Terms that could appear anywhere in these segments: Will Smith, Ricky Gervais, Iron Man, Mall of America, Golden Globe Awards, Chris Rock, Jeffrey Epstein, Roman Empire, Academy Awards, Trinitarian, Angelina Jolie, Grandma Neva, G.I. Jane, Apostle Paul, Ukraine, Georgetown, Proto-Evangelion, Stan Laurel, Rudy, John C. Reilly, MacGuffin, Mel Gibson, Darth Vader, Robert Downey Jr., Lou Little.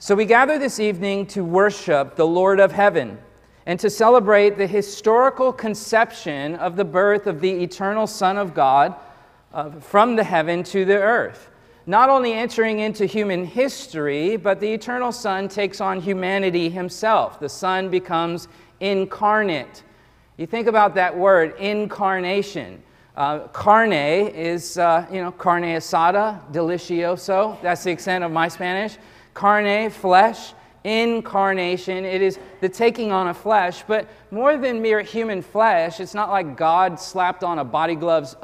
So we gather this evening to worship the Lord of Heaven and to celebrate the historical conception of the birth of the eternal Son of God from the heaven to the earth. Not only entering into human history, but the eternal Son takes on humanity himself. The Son becomes incarnate. You think about that word, incarnation. Carne is, carne asada, delicioso. That's the extent of my Spanish. Carne, flesh, incarnation. It is the taking on of flesh, but more than mere human flesh. It's not like God slapped on a body gloves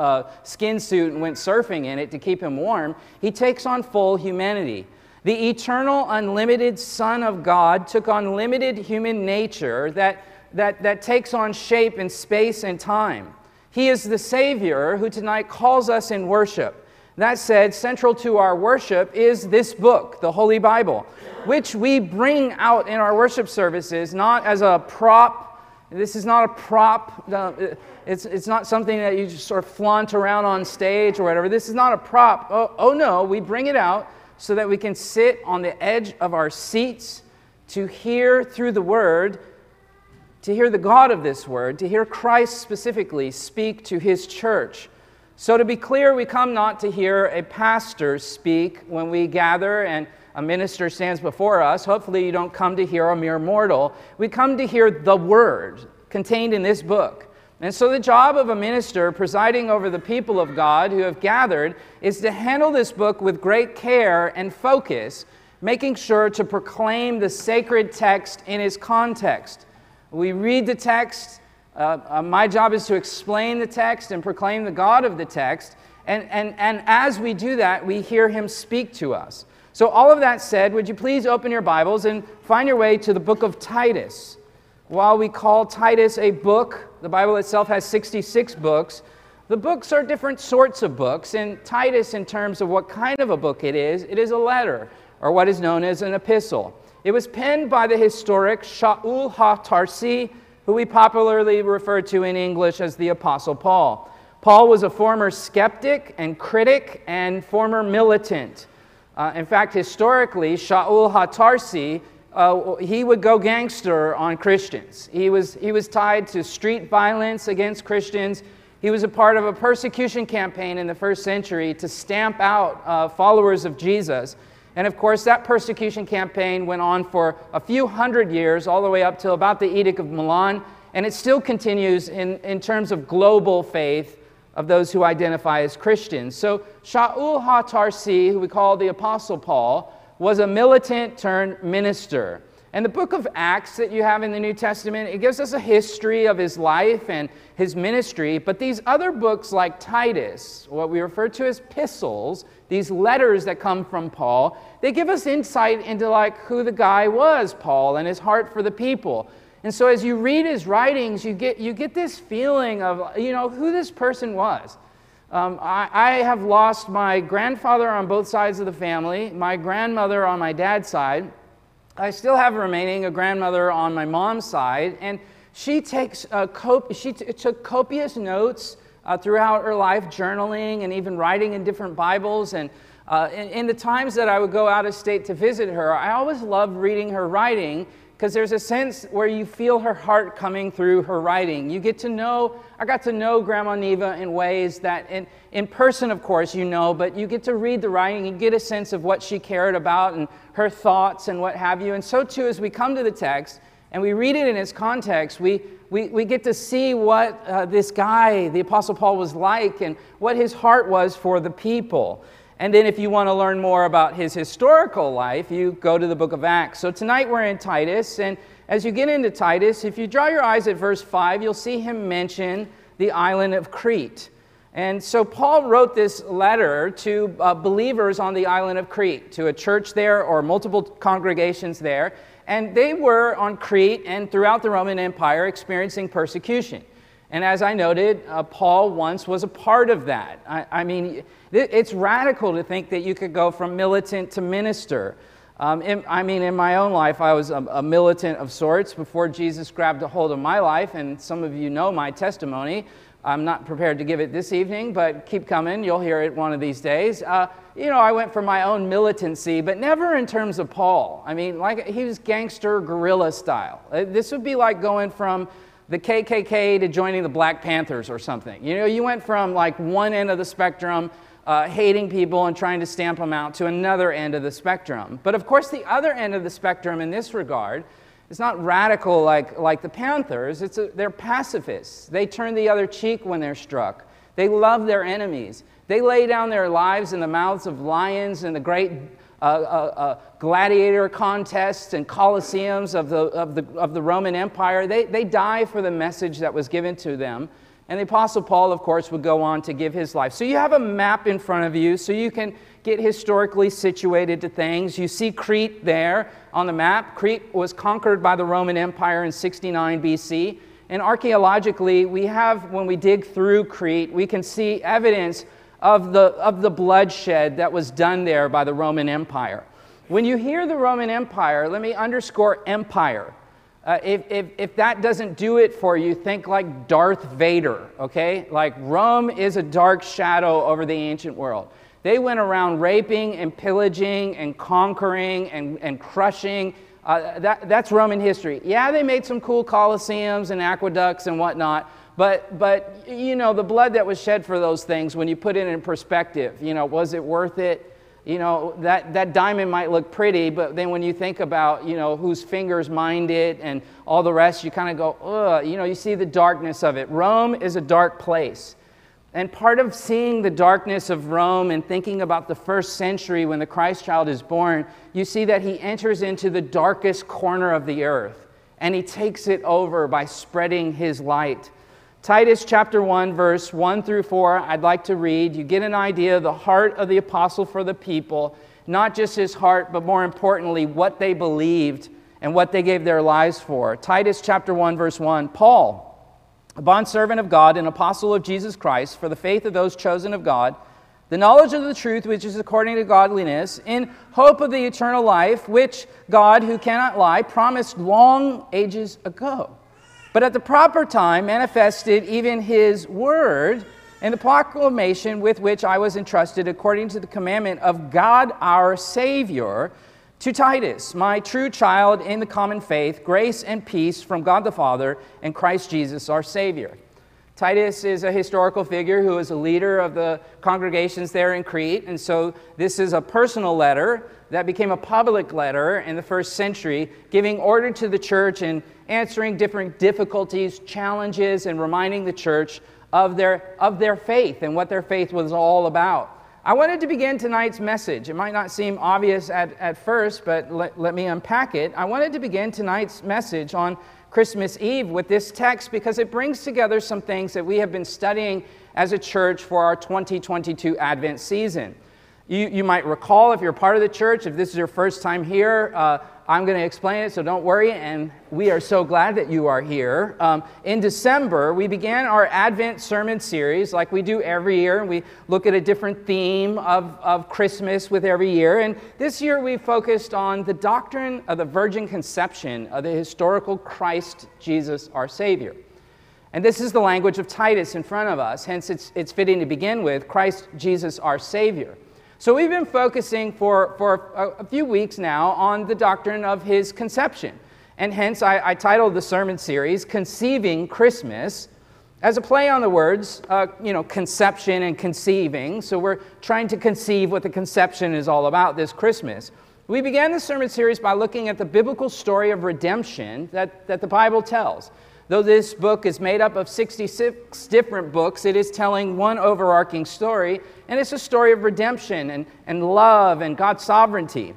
skin suit and went surfing in it to keep him warm. He takes on full humanity. The eternal, unlimited Son of God took on limited human nature that takes on shape in space and time. He is the Savior who tonight calls us in worship. That said, central to our worship is this book, the Holy Bible, which we bring out in our worship services, not as a prop. This is not a prop. It's not something that you just sort of flaunt around on stage or whatever. This is not a prop. Oh no, we bring it out so that we can sit on the edge of our seats to hear through the Word, to hear the God of this word, to hear Christ specifically speak to his church. So to be clear, we come not to hear a pastor speak when we gather and a minister stands before us. Hopefully you don't come to hear a mere mortal. We come to hear the word contained in this book. And so the job of a minister presiding over the people of God who have gathered is to handle this book with great care and focus, making sure to proclaim the sacred text in its context. We read the text. My job is to explain the text and proclaim the God of the text. And as we do that, we hear him speak to us. So all of that said, would you please open your Bibles and find your way to the book of Titus. While we call Titus a book, the Bible itself has 66 books. The books are different sorts of books. And Titus, in terms of what kind of a book it is a letter, or what is known as an epistle. It was penned by the historic Sha'ul HaTarsi, who we popularly refer to in English as the Apostle Paul. Paul was a former skeptic and critic and former militant. In fact, historically, Sha'ul HaTarsi, he would go gangster on Christians. He was tied to street violence against Christians. He was a part of a persecution campaign in the first century to stamp out followers of Jesus. And of course, that persecution campaign went on for a few hundred years, all the way up to about the Edict of Milan, and it still continues in terms of global faith of those who identify as Christians. So Sha'ul HaTarsi, who we call the Apostle Paul, was a militant turned minister. And the book of Acts that you have in the New Testament, it gives us a history of his life and his ministry. But these other books like Titus, what we refer to as epistles, these letters that come from Paul, they give us insight into like who the guy was, Paul, and his heart for the people. And so as you read his writings, you get this feeling of, who this person was. I have lost my grandfather on both sides of the family, my grandmother on my dad's side. I still have remaining a grandmother on my mom's side, and she took copious notes throughout her life, journaling and even writing in different Bibles. And in the times that I would go out of state to visit her, I always loved reading her writing because there's a sense where you feel her heart coming through her writing. I got to know Grandma Neva in ways that in person, of course, but you get to read the writing, you get a sense of what she cared about and her thoughts and what have you. And so too, as we come to the text and we read it in its context, we get to see what this guy, the Apostle Paul, was like and what his heart was for the people. And then if you want to learn more about his historical life, you go to the book of Acts. So tonight we're in Titus, and as you get into Titus, if you draw your eyes at verse 5, you'll see him mention the island of Crete. And so Paul wrote this letter to believers on the island of Crete, to a church there or multiple congregations there. And they were on Crete and throughout the Roman Empire experiencing persecution. And as I noted, Paul once was a part of that. I mean, it's radical to think that you could go from militant to minister. In my own life, I was a militant of sorts before Jesus grabbed a hold of my life, and some of you know my testimony. I'm not prepared to give it this evening, but keep coming. You'll hear it one of these days. You know, I went for my own militancy, but never in terms of Paul. I mean, like, he was gangster guerrilla style. This would be like going from the KKK to joining the Black Panthers or something. You know, you went from like one end of the spectrum, hating people and trying to stamp them out, to another end of the spectrum. But of course, the other end of the spectrum in this regard, it's not radical like the Panthers. They're pacifists. They turn the other cheek when they're struck. They love their enemies. They lay down their lives in the mouths of lions in the great gladiator contests and coliseums of the Roman Empire. They die for the message that was given to them. And the Apostle Paul, of course, would go on to give his life. So you have a map in front of you so you can get historically situated to things. You see Crete there on the map. Crete was conquered by the Roman Empire in 69 BC. And archaeologically, we have, when we dig through Crete, we can see evidence of the bloodshed that was done there by the Roman Empire. When you hear the Roman Empire, let me underscore empire. If that doesn't do it for you, think like Darth Vader, okay? Like, Rome is a dark shadow over the ancient world. They went around raping and pillaging and conquering and crushing. That's Roman history. Yeah, they made some cool colosseums and aqueducts and whatnot, but you know, the blood that was shed for those things, when you put it in perspective, you know, was it worth it? You know, that diamond might look pretty, but then when you think about, you know, whose fingers mined it and all the rest, you kind of go, ugh, you know, you see the darkness of it. Rome is a dark place. And part of seeing the darkness of Rome and thinking about the first century when the Christ child is born, you see that he enters into the darkest corner of the earth, and he takes it over by spreading his light. Titus chapter 1, verse 1 through 4, I'd like to read. You get an idea of the heart of the apostle for the people, not just his heart, but more importantly, what they believed and what they gave their lives for. Titus chapter 1, verse 1, Paul, a bondservant of God and apostle of Jesus Christ, for the faith of those chosen of God, the knowledge of the truth which is according to godliness, in hope of the eternal life, which God, who cannot lie, promised long ages ago. But at the proper time manifested even his word and the proclamation with which I was entrusted according to the commandment of God our Savior, to Titus, my true child in the common faith, grace and peace from God the Father and Christ Jesus our Savior. Titus is a historical figure who is a leader of the congregations there in Crete, and so this is a personal letter that became a public letter in the first century, giving order to the church and answering different difficulties, challenges, and reminding the church of their faith and what their faith was all about. I wanted to begin tonight's message. It might not seem obvious at first, but let me unpack it. I wanted to begin tonight's message on Christmas Eve with this text because it brings together some things that we have been studying as a church for our 2022 Advent season. You might recall, if you're part of the church, if this is your first time here, I'm going to explain it, so don't worry, and we are so glad that you are here. In December, we began our Advent sermon series like we do every year, and we look at a different theme of Christmas with every year. And this year, we focused on the doctrine of the virgin conception of the historical Christ Jesus, our Savior. And this is the language of Titus in front of us, hence it's fitting to begin with, Christ Jesus, our Savior. So we've been focusing for a few weeks now on the doctrine of his conception. And hence I titled the sermon series, Conceiving Christmas, as a play on the words, conception and conceiving. So we're trying to conceive what the conception is all about this Christmas. We began the sermon series by looking at the biblical story of redemption that the Bible tells. Though this book is made up of 66 different books, it is telling one overarching story, and it's a story of redemption and love and God's sovereignty.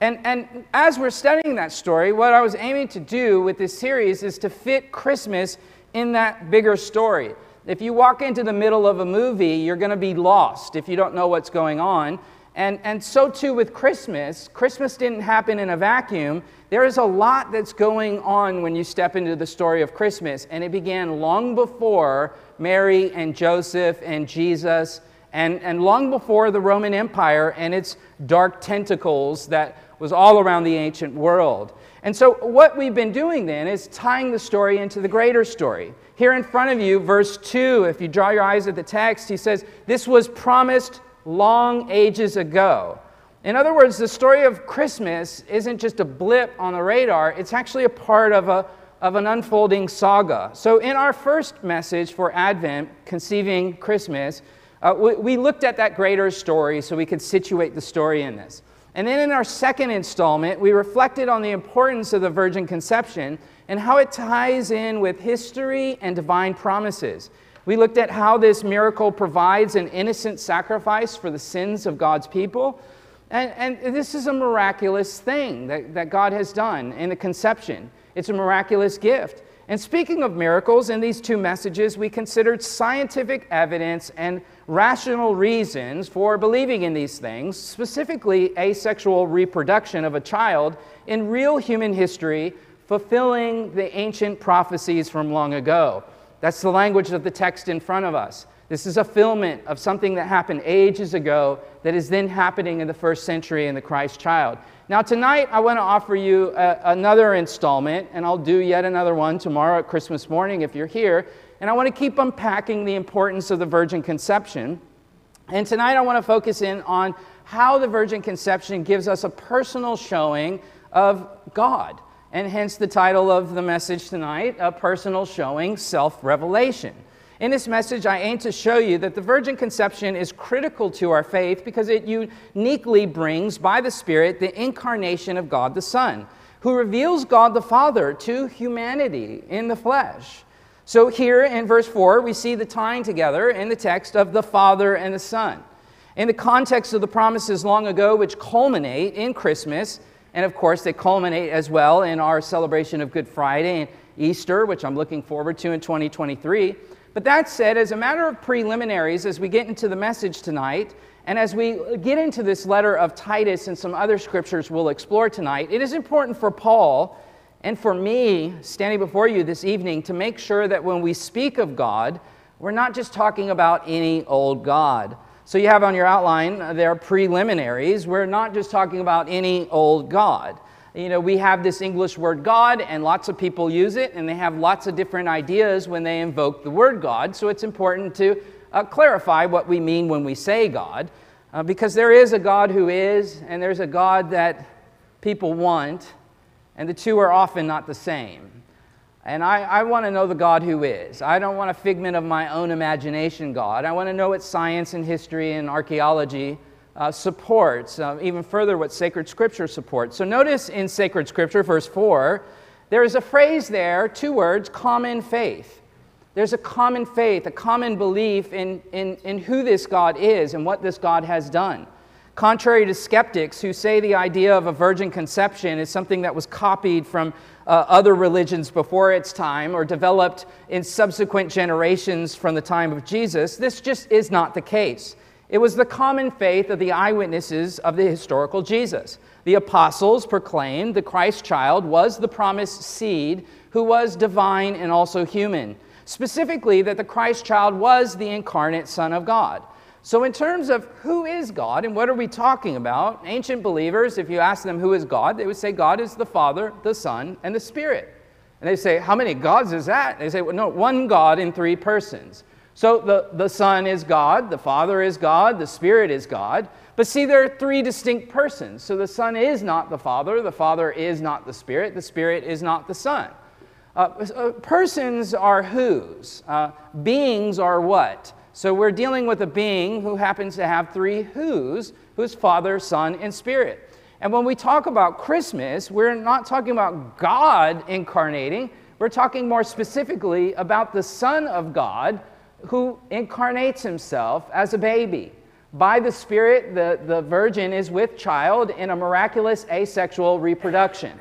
And as we're studying that story, what I was aiming to do with this series is to fit Christmas in that bigger story. If you walk into the middle of a movie, you're going to be lost if you don't know what's going on. And so too with Christmas. Christmas didn't happen in a vacuum. There is a lot that's going on when you step into the story of Christmas, and it began long before Mary and Joseph and Jesus, and long before the Roman Empire and its dark tentacles that was all around the ancient world. And so what we've been doing then is tying the story into the greater story. Here in front of you, verse 2, if you draw your eyes at the text, he says, this was promised long ages ago. In other words, the story of Christmas isn't just a blip on the radar, it's actually a part of an unfolding saga. So in our first message for Advent, Conceiving Christmas, we looked at that greater story so we could situate the story in this. And then in our second installment, we reflected on the importance of the virgin conception and how it ties in with history and divine promises. We looked at how this miracle provides an innocent sacrifice for the sins of God's people. And this is a miraculous thing that God has done in the conception. It's a miraculous gift. And speaking of miracles, in these two messages, we considered scientific evidence and rational reasons for believing in these things, specifically asexual reproduction of a child in real human history, fulfilling the ancient prophecies from long ago. That's the language of the text in front of us. This is a fulfillment of something that happened ages ago that is then happening in the first century in the Christ child. Now tonight I want to offer you another installment, and I'll do yet another one tomorrow at Christmas morning if you're here. And I want to keep unpacking the importance of the virgin conception. And tonight I want to focus in on how the virgin conception gives us a personal showing of God. And hence the title of the message tonight, A Personal Showing, Self-Revelation. In this message, I aim to show you that the virgin conception is critical to our faith because it uniquely brings, by the Spirit, the incarnation of God the Son, who reveals God the Father to humanity in the flesh. So here in verse 4, we see the tying together in the text of the Father and the Son. In the context of the promises long ago, which culminate in Christmas, and of course they culminate as well in our celebration of Good Friday and Easter, which I'm looking forward to in 2023, But that said, as a matter of preliminaries, as we get into the message tonight, and as we get into this letter of Titus and some other scriptures we'll explore tonight, it is important for Paul and for me, standing before you this evening, to make sure that when we speak of God, we're not just talking about any old God. So you have on your outline there preliminaries. We're not just talking about any old God. You know, we have this English word God, and lots of people use it, and they have lots of different ideas when they invoke the word God, so it's important to clarify what we mean when we say God, because there is a God who is, and there's a God that people want, and the two are often not the same. And I want to know the God who is. I don't want a figment of my own imagination God. I want to know what science and history and archaeology supports, even further what sacred scripture supports. So notice in sacred scripture, verse 4, there is a phrase there, two words, common faith. There's a common faith, a common belief in who this God is and what this God has done. Contrary to skeptics who say the idea of a virgin conception is something that was copied from other religions before its time or developed in subsequent generations from the time of Jesus, this just is not the case. It was the common faith of the eyewitnesses of the historical Jesus. The apostles proclaimed the Christ child was the promised seed who was divine and also human. Specifically, that the Christ child was the incarnate Son of God. So in terms of who is God and what are we talking about, ancient believers, if you ask them who is God, they would say God is the Father, the Son, and the Spirit. And they say, how many gods is that? And they say, well, no, one God in three persons. So the Son is God, the Father is God, the Spirit is God. But see, there are three distinct persons. So the Son is not the Father is not the Spirit is not the Son. Persons are whose? Beings are what? So we're dealing with a being who happens to have three whos, who's Father, Son, and Spirit. And when we talk about Christmas, we're not talking about God incarnating. We're talking more specifically about the Son of God, who incarnates himself as a baby. By the Spirit, the virgin is with child in a miraculous asexual reproduction.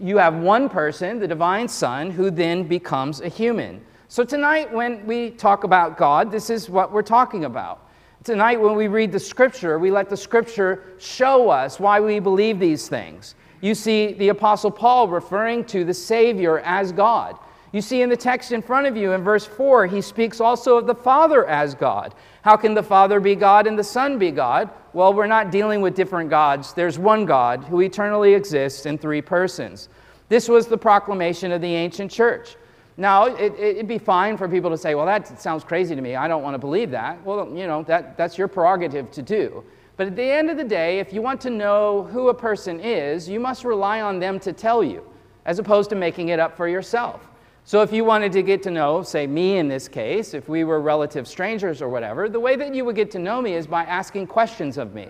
You have one person, the divine Son, who then becomes a human. So tonight when we talk about God, this is what we're talking about. Tonight when we read the Scripture, we let the Scripture show us why we believe these things. You see the Apostle Paul referring to the Savior as God. You see in the text in front of you, in verse 4, he speaks also of the Father as God. How can the Father be God and the Son be God? Well, we're not dealing with different gods. There's one God who eternally exists in three persons. This was the proclamation of the ancient church. Now, it'd be fine for people to say, well, that sounds crazy to me. I don't want to believe that. Well, you know, that's your prerogative to do. But at the end of the day, if you want to know who a person is, you must rely on them to tell you, as opposed to making it up for yourself. So if you wanted to get to know, say, me in this case, if we were relative strangers or whatever, the way that you would get to know me is by asking questions of me.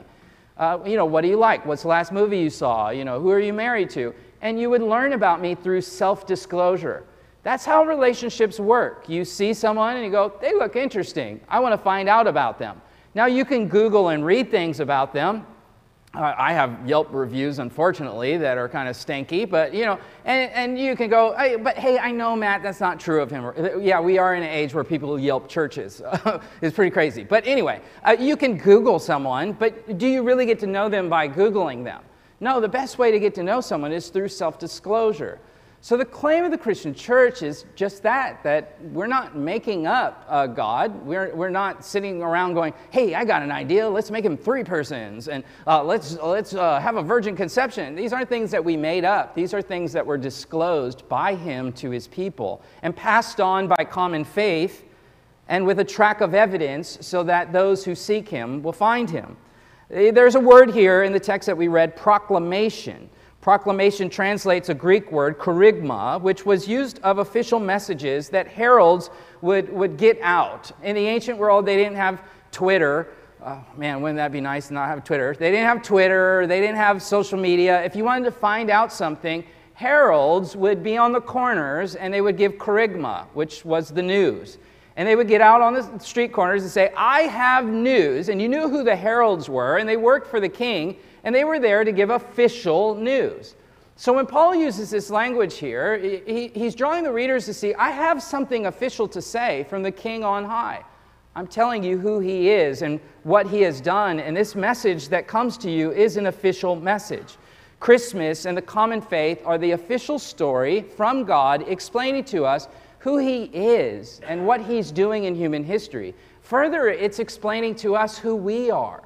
You know, what do you like? What's the last movie you saw? You know, who are you married to? And you would learn about me through self-disclosure. That's how relationships work. You see someone and you go, they look interesting. I want to find out about them. Now you can Google and read things about them. I have Yelp reviews, unfortunately, that are kind of stanky, but you know, and you can go, hey, but hey, I know, Matt, that's not true of him. Yeah, we are in an age where people Yelp churches. It's pretty crazy. But anyway, you can Google someone, but do you really get to know them by Googling them? No, the best way to get to know someone is through self-disclosure. So the claim of the Christian church is just that, that we're not making up God. We're not sitting around going, hey, I got an idea. Let's make him three persons, and let's have a virgin conception. These aren't things that we made up. These are things that were disclosed by him to his people and passed on by common faith and with a track of evidence so that those who seek him will find him. There's a word here in the text that we read, proclamation. Proclamation translates a Greek word, kerygma, which was used of official messages that heralds would get out. In the ancient world, they didn't have Twitter. Oh, man, wouldn't that be nice to not have Twitter? They didn't have Twitter. They didn't have social media. If you wanted to find out something, heralds would be on the corners, and they would give kerygma, which was the news. And they would get out on the street corners and say, I have news. And you knew who the heralds were, and they worked for the king, and they were there to give official news. So when Paul uses this language here, he's drawing the readers to see, I have something official to say from the king on high. I'm telling you who he is and what he has done, and this message that comes to you is an official message. Christmas and the common faith are the official story from God explaining to us who he is and what he's doing in human history. Further, it's explaining to us who we are.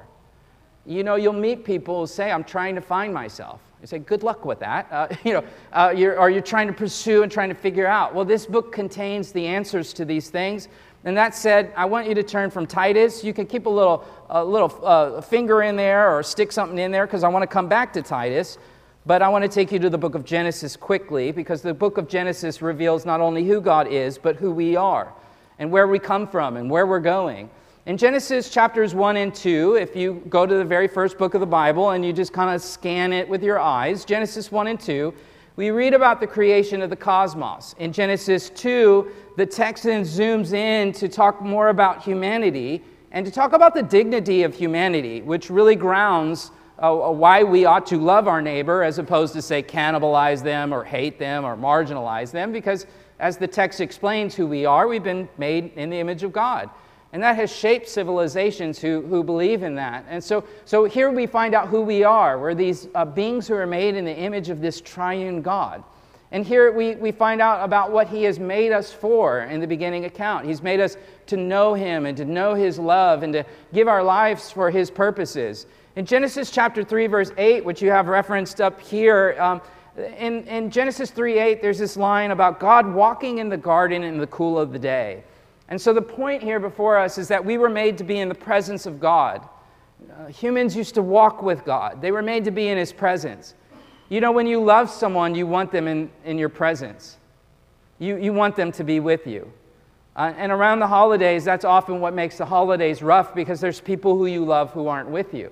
You know, you'll meet people who say, I'm trying to find myself. You say, good luck with that. You're trying to pursue and trying to figure out. Well, this book contains the answers to these things. And that said, I want you to turn from Titus. You can keep a little finger in there or stick something in there because I want to come back to Titus. But I want to take you to the book of Genesis quickly, because the book of Genesis reveals not only who God is, but who we are and where we come from and where we're going. In Genesis chapters 1 and 2, if you go to the very first book of the Bible and you just kind of scan it with your eyes, Genesis 1 and 2, we read about the creation of the cosmos. In Genesis 2, the text then zooms in to talk more about humanity and to talk about the dignity of humanity, which really grounds why we ought to love our neighbor as opposed to, say, cannibalize them or hate them or marginalize them, because as the text explains who we are, we've been made in the image of God. And that has shaped civilizations who believe in that. And so here we find out who we are. We're these beings who are made in the image of this triune God. And here we find out about what he has made us for in the beginning account. He's made us to know him and to know his love and to give our lives for his purposes. In Genesis chapter 3, verse 8, which you have referenced up here, in Genesis 3:8, there's this line about God walking in the garden in the cool of the day. And so the point here before us is that we were made to be in the presence of God. Humans used to walk with God. They were made to be in his presence. You know, when you love someone, you want them in your presence. You want them to be with you. And around the holidays, that's often what makes the holidays rough, because there's people who you love who aren't with you.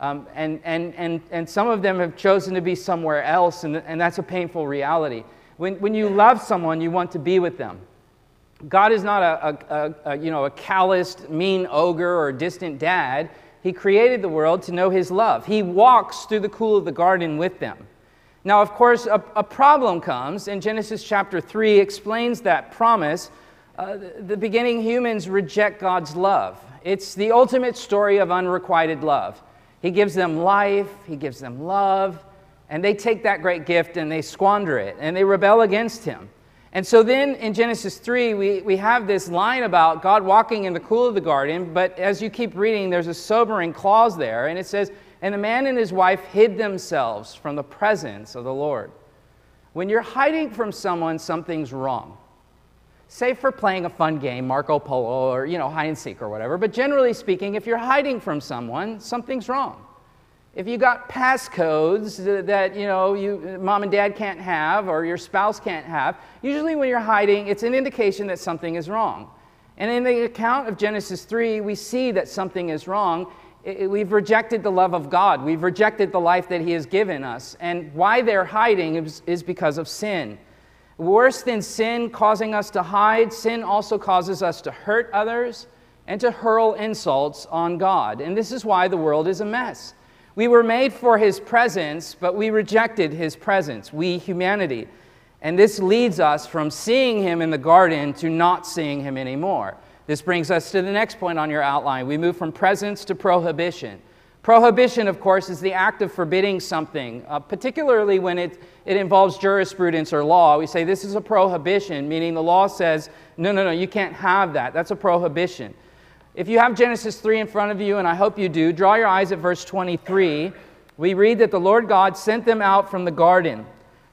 And some of them have chosen to be somewhere else, and that's a painful reality. When you love someone, you want to be with them. God is not a calloused, mean ogre or distant dad. He created the world to know his love. He walks through the cool of the garden with them. Now, of course, a problem comes, and Genesis chapter 3 explains that promise. The beginning humans reject God's love. It's the ultimate story of unrequited love. He gives them life, he gives them love, and they take that great gift and they squander it, and they rebel against him. And so then in Genesis 3, we have this line about God walking in the cool of the garden, but as you keep reading, there's a sobering clause there, and it says, "And the man and his wife hid themselves from the presence of the Lord." When you're hiding from someone, something's wrong. Save for playing a fun game, Marco Polo, or, you know, hide and seek or whatever, but generally speaking, if you're hiding from someone, something's wrong. If you got passcodes that, you know, mom and dad can't have or your spouse can't have, usually when you're hiding, it's an indication that something is wrong. And in the account of Genesis 3, we see that something is wrong. We've rejected the love of God. We've rejected the life that He has given us. And why they're hiding is because of sin. Worse than sin causing us to hide, sin also causes us to hurt others and to hurl insults on God. And this is why the world is a mess. We were made for His presence, but we rejected His presence, we humanity. And this leads us from seeing Him in the garden to not seeing Him anymore. This brings us to the next point on your outline. We move from presence to prohibition. Prohibition, of course, is the act of forbidding something, particularly when it involves jurisprudence or law. We say this is a prohibition, meaning the law says, no, you can't have that. That's a prohibition. If you have Genesis 3 in front of you, and I hope you do, draw your eyes at verse 23. We read that the Lord God sent them out from the garden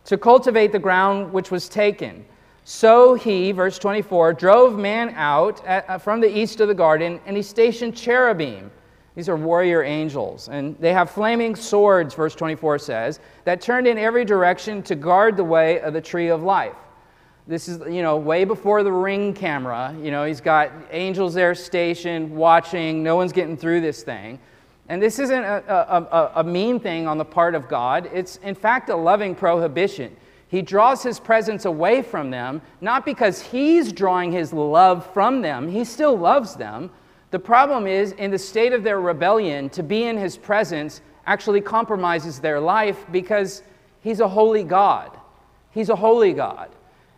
to cultivate the ground which was taken. So he, verse 24, drove man out from the east of the garden, and he stationed cherubim. These are warrior angels, and they have flaming swords, verse 24 says, that turned in every direction to guard the way of the tree of life. This is, you know, way before the Ring camera. You know, he's got angels there stationed, watching. No one's getting through this thing. And this isn't a mean thing on the part of God. It's, in fact, a loving prohibition. He draws His presence away from them, not because He's drawing His love from them. He still loves them. The problem is, in the state of their rebellion, to be in His presence actually compromises their life because He's a holy God. He's a holy God.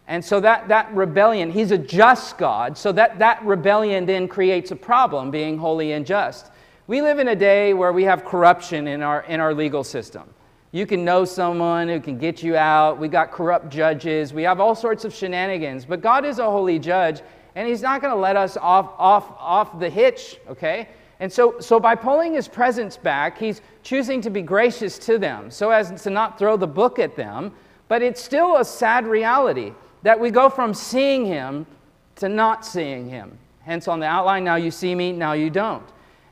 And so that rebellion, He's a just God, so that rebellion then creates a problem, being holy and just. We live in a day where we have corruption in our legal system. You can know someone who can get you out. We got corrupt judges. We have all sorts of shenanigans. But God is a holy judge, and He's not going to let us off the hitch, okay? And so by pulling His presence back, He's choosing to be gracious to them so as to not throw the book at them. But it's still a sad reality that we go from seeing Him to not seeing Him. Hence on the outline, now you see me, now you don't.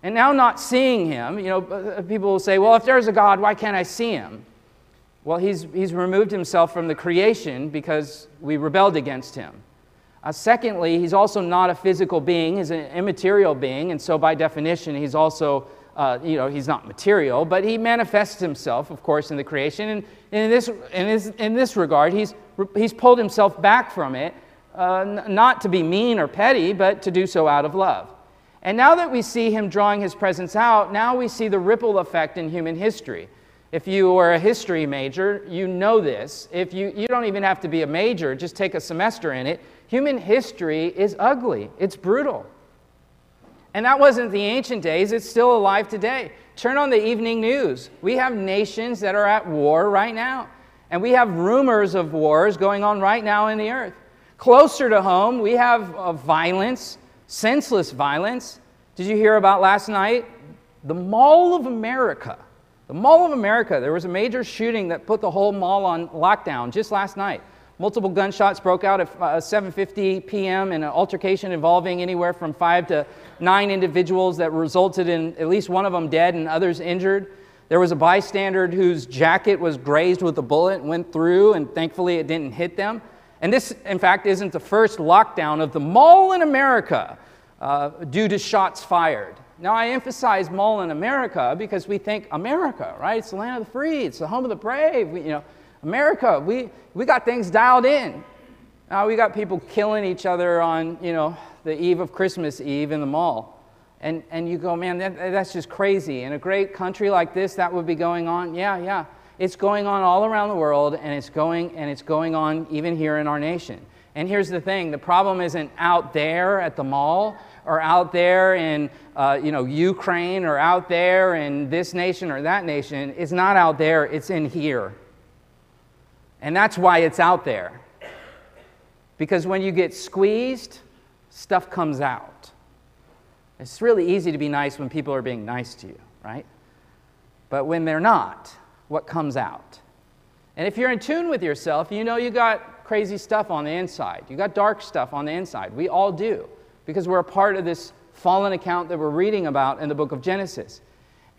And now not seeing Him, you know, people will say, well, if there's a God, why can't I see Him? Well, He's removed Himself from the creation because we rebelled against Him. Secondly, He's also not a physical being, He's an immaterial being, and so by definition, He's also He's not material, but He manifests Himself, of course, in the creation. And in this regard, He's pulled Himself back from it, not to be mean or petty, but to do so out of love. And now that we see Him drawing His presence out, now we see the ripple effect in human history. If you were a history major, you know this. If you don't even have to be a major, just take a semester in it. Human history is ugly. It's brutal. And that wasn't the ancient days, it's still alive today. Turn on the evening news. We have nations that are at war right now. And we have rumors of wars going on right now in the earth. Closer to home, we have violence, senseless violence. Did you hear about last night? The Mall of America. The Mall of America, there was a major shooting that put the whole mall on lockdown just last night. Multiple gunshots broke out at 7:50 p.m. in an altercation involving anywhere from 5 to 9 individuals that resulted in at least one of them dead and others injured. There was a bystander whose jacket was grazed with a bullet and went through, and thankfully it didn't hit them. And this, in fact, isn't the first lockdown of the mall in America due to shots fired. Now, I emphasize mall in America because we think America, right? It's the land of the free. It's the home of the brave. America, we got things dialed in. Now we got people killing each other on, the eve of Christmas Eve in the mall. And you go, man, that's just crazy. In a great country like this, that would be going on. Yeah. It's going on all around the world, and it's going on even here in our nation. And here's the thing, the problem isn't out there at the mall or out there in Ukraine or out there in this nation or that nation. It's not out there, it's in here. And that's why it's out there. Because when you get squeezed, stuff comes out. It's really easy to be nice when people are being nice to you, right? But when they're not, what comes out? And if you're in tune with yourself, you know you got crazy stuff on the inside. You got dark stuff on the inside. We all do, because we're a part of this fallen account that we're reading about in the book of Genesis.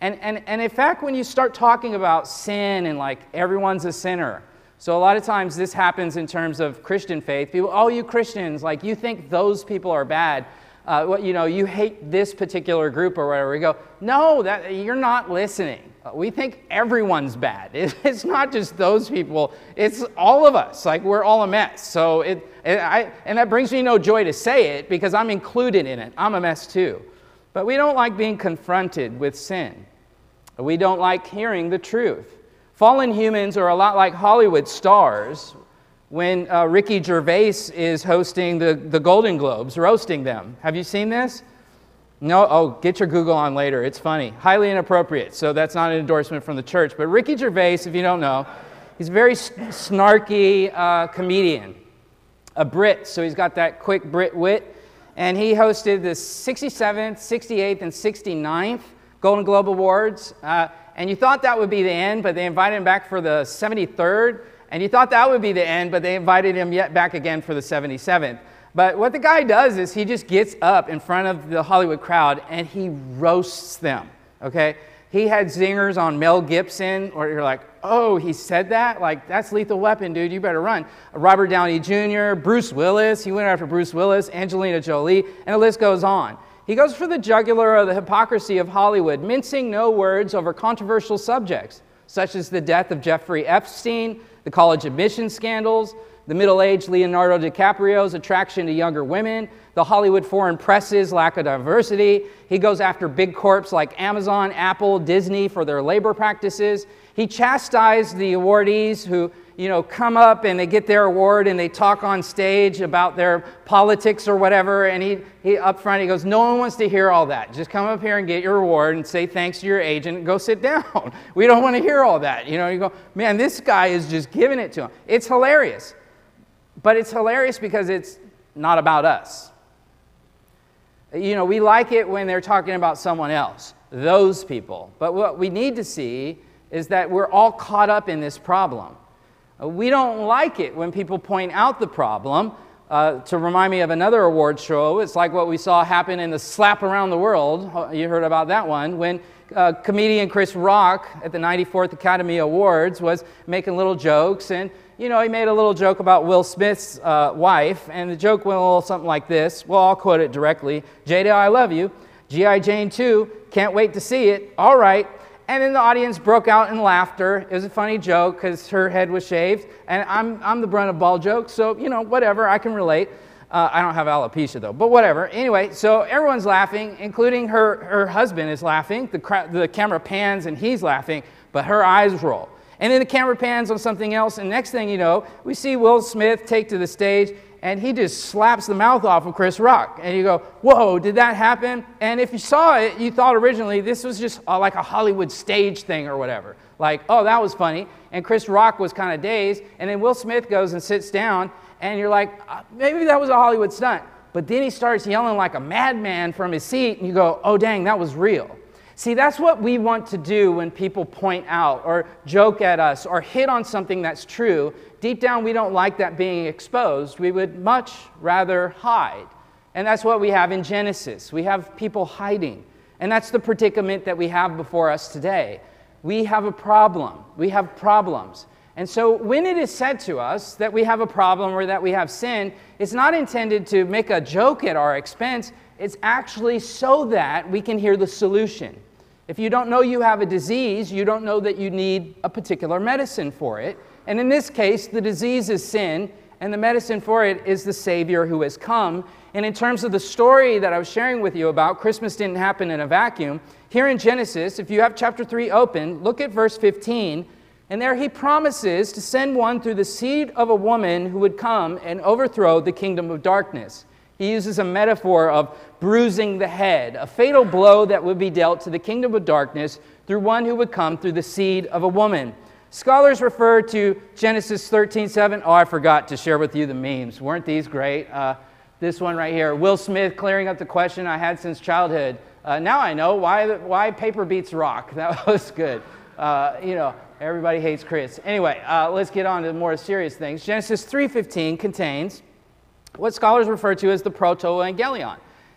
And in fact, when you start talking about sin and like everyone's a sinner, so a lot of times this happens in terms of Christian faith. People, oh, you Christians, like you think those people are bad. You know, you hate this particular group or whatever. We go, no, that, you're not listening. We think everyone's bad. It's not just those people. It's all of us. Like, we're all a mess. So and that brings me no joy to say it, because I'm included in it. I'm a mess too. But we don't like being confronted with sin. We don't like hearing the truth. Fallen humans are a lot like Hollywood stars when Ricky Gervais is hosting the Golden Globes, roasting them. Have you seen this? No? Oh, get your Google on later. It's funny. Highly inappropriate, so that's not an endorsement from the church. But Ricky Gervais, if you don't know, he's a very snarky comedian, a Brit, so he's got that quick Brit wit. And he hosted the 67th, 68th, and 69th Golden Globe Awards. And you thought that would be the end, but they invited him back for the 73rd. And you thought that would be the end, but they invited him yet back again for the 77th. But what the guy does is he just gets up in front of the Hollywood crowd and he roasts them, okay? He had zingers on Mel Gibson, or you're like, oh, he said that? Like, that's Lethal Weapon, dude. You better run. Robert Downey Jr., Bruce Willis. He went after Bruce Willis, Angelina Jolie, and the list goes on. He goes for the jugular of the hypocrisy of Hollywood, mincing no words over controversial subjects, such as the death of Jeffrey Epstein, the college admission scandals, the middle-aged Leonardo DiCaprio's attraction to younger women, the Hollywood foreign press's lack of diversity. He goes after big corps like Amazon, Apple, Disney for their labor practices. He chastised the awardees who, you know, come up and they get their award and they talk on stage about their politics or whatever. And he up front, he goes, no one wants to hear all that. Just come up here and get your award and say thanks to your agent and go sit down. We don't want to hear all that. You know, you go, man, this guy is just giving it to him. It's hilarious. But it's hilarious because it's not about us. You know, we like it when they're talking about someone else, those people. But what we need to see is that we're all caught up in this problem. We don't like it when people point out the problem. To remind me of another award show, it's like what we saw happen in the Slap Around the World. You heard about that one, when comedian Chris Rock at the 94th Academy Awards was making little jokes, and you know, he made a little joke about Will Smith's wife, and the joke went a little something like this. Well, I'll quote it directly. Jada, I love you. G.I. Jane 2, can't wait to see it. All right. And then the audience broke out in laughter. It was a funny joke because her head was shaved, and I'm the brunt of ball jokes, so, you know, whatever, I can relate. I don't have alopecia, though, but whatever. Anyway, so everyone's laughing, including her husband is laughing. The camera pans, and he's laughing, but her eyes roll. And then the camera pans on something else, and next thing you know, we see Will Smith take to the stage, and he just slaps the mouth off of Chris Rock. And you go, whoa, did that happen? And if you saw it, you thought originally this was just like a Hollywood stage thing or whatever. Like, oh, that was funny. And Chris Rock was kind of dazed, and then Will Smith goes and sits down, and you're like, maybe that was a Hollywood stunt. But then he starts yelling like a madman from his seat, and you go, oh, dang, that was real. See, that's what we want to do when people point out or joke at us or hit on something that's true. Deep down, we don't like that being exposed. We would much rather hide. And that's what we have in Genesis. We have people hiding. And that's the predicament that we have before us today. We have a problem. We have problems. And so when it is said to us that we have a problem or that we have sin, it's not intended to make a joke at our expense. It's actually so that we can hear the solution. If you don't know you have a disease, you don't know that you need a particular medicine for it. And in this case, the disease is sin, and the medicine for it is the Savior who has come. And in terms of the story that I was sharing with you about, Christmas didn't happen in a vacuum. Here in Genesis, if you have chapter 3 open, look at verse 15. And there he promises to send one through the seed of a woman who would come and overthrow the kingdom of darkness. He uses a metaphor of bruising the head, a fatal blow that would be dealt to the kingdom of darkness through one who would come through the seed of a woman. Scholars refer to Genesis 13:7. Oh, I forgot to share with you the memes. Weren't these great? This one right here, Will Smith clearing up the question I had since childhood. Now I know why paper beats rock. That was good. You know, everybody hates Chris. Anyway, let's get on to more serious things. Genesis 3:15 contains what scholars refer to as the Proto-Evangelion.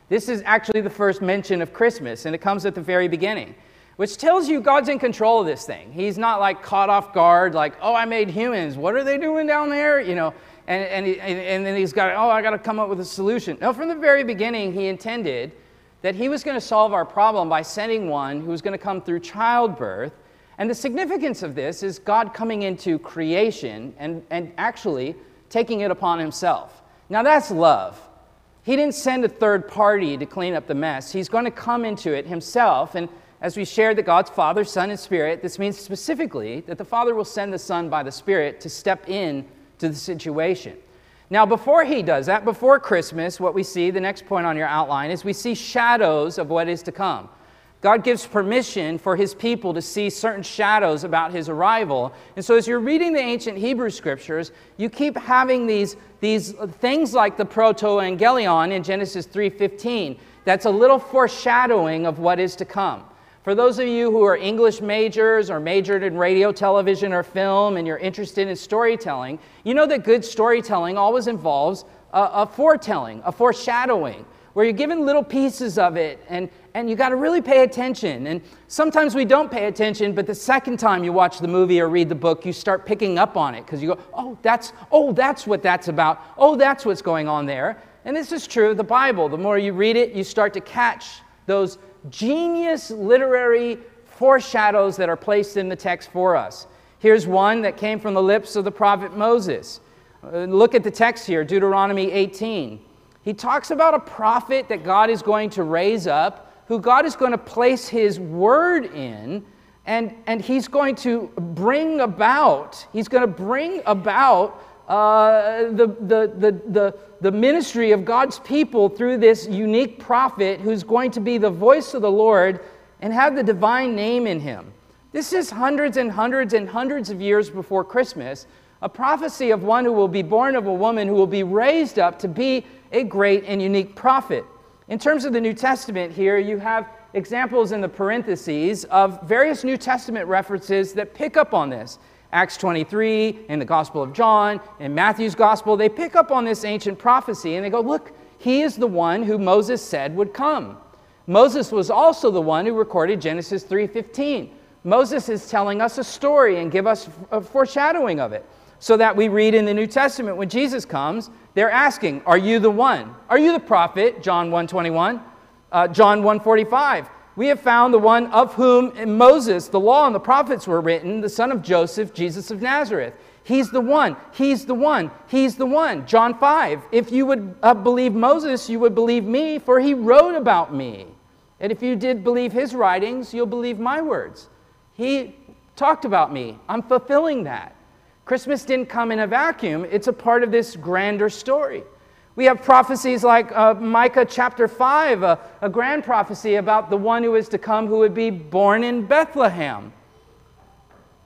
This is actually the first mention of Christmas, and it comes at the very beginning, which tells you God's in control of this thing. He's not like caught off guard, like, oh, I made humans. What are they doing down there? You know, and then he's got, oh, I got to come up with a solution. No, from the very beginning, he intended that he was going to solve our problem by sending one who was going to come through childbirth. And the significance of this is God coming into creation and actually taking it upon himself. Now, that's love. He didn't send a third party to clean up the mess. He's going to come into it himself. And as we shared that God's Father, Son, and Spirit, this means specifically that the Father will send the Son by the Spirit to step in to the situation. Now, before he does that, before Christmas, what we see, the next point on your outline, is we see shadows of what is to come. God gives permission for his people to see certain shadows about his arrival. And so as you're reading the ancient Hebrew scriptures, you keep having these things like the Proto-Evangelion in Genesis 3:15. That's a little foreshadowing of what is to come. For those of you who are English majors or majored in radio, television, or film, and you're interested in storytelling, you know that good storytelling always involves a foretelling, a foreshadowing, where you're given little pieces of it, and you got to really pay attention. And sometimes we don't pay attention, but the second time you watch the movie or read the book, you start picking up on it, because you go, oh, that's what that's about. Oh, that's what's going on there. And this is true of the Bible. The more you read it, you start to catch those genius literary foreshadows that are placed in the text for us. Here's one that came from the lips of the prophet Moses. Look at the text here, Deuteronomy 18. He talks about a prophet that God is going to raise up, who God is going to place his word in, and he's going to bring about, the ministry of God's people through this unique prophet who's going to be the voice of the Lord and have the divine name in him. This is hundreds and hundreds and hundreds of years before Christmas, a prophecy of one who will be born of a woman who will be raised up to be a great and unique prophet. In terms of the New Testament here, you have examples in the parentheses of various New Testament references that pick up on this. Acts 23, in the Gospel of John, in Matthew's Gospel, they pick up on this ancient prophecy and they go, look, he is the one who Moses said would come. Moses was also the one who recorded Genesis 3:15. Moses is telling us a story and give us a foreshadowing of it, so that we read in the New Testament when Jesus comes, they're asking, are you the one? Are you the prophet? John 1:21, John 1:45. We have found the one of whom in Moses, the law and the prophets were written, the son of Joseph, Jesus of Nazareth. He's the one. He's the one. He's the one. John 5, if you would believe Moses, you would believe me, for he wrote about me. And if you did believe his writings, you'll believe my words. He talked about me. I'm fulfilling that. Christmas didn't come in a vacuum. It's a part of this grander story. We have prophecies like Micah chapter 5, a grand prophecy about the one who is to come who would be born in Bethlehem.